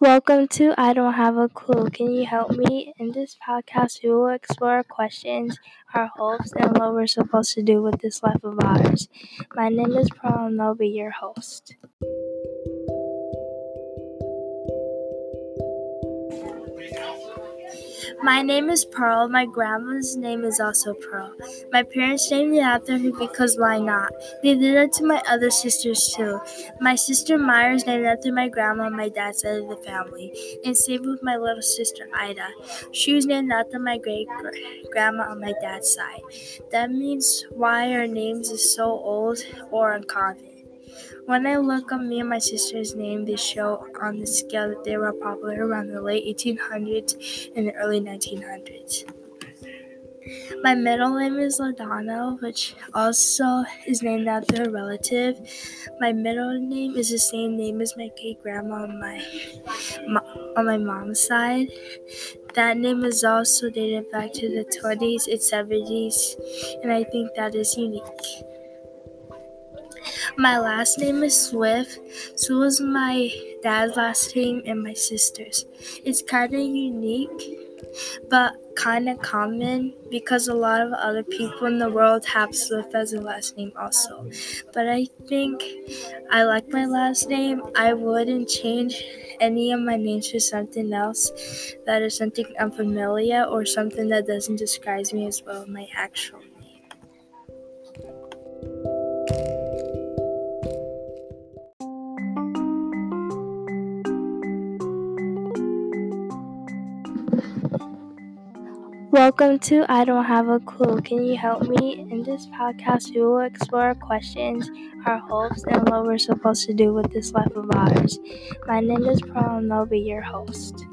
Welcome to I Don't Have a Clue. Can you help me? In this podcast, we will explore questions our hopes and what we're supposed to do with this life of ours. My name is Pearl and I'll be your host. My name is Pearl. My grandma's name is also Pearl. My parents named me after her because why not? They did that to my other sisters too. My sister Myra's named after my grandma on my dad's side of the family. And same with my little sister Ida. She was named after my great-grandma on my dad's side. That means why our names is so old or uncommon. When I look up me and my sister's name, they show on the scale that they were popular around the late 1800s and the early 1900s. My middle name is LaDonna, which also is named after a relative. My middle name is the same name as my great-grandma on my mom's side. That name is also dated back to the 20s and 70s, and I think that is unique. My last name is Swift. So is my dad's last name and my sister's. It's kind of unique, but kind of common because a lot of other people in the world have Swift as a last name also. But I think I like my last name. I wouldn't change any of my names to something else that is something unfamiliar or something that doesn't describe me as well as my actual name. Welcome to I Don't Have a Clue. Can you help me? In this podcast, we will explore questions, our hopes, and what we're supposed to do with this life of ours. My name is Pearl and I'll be your host.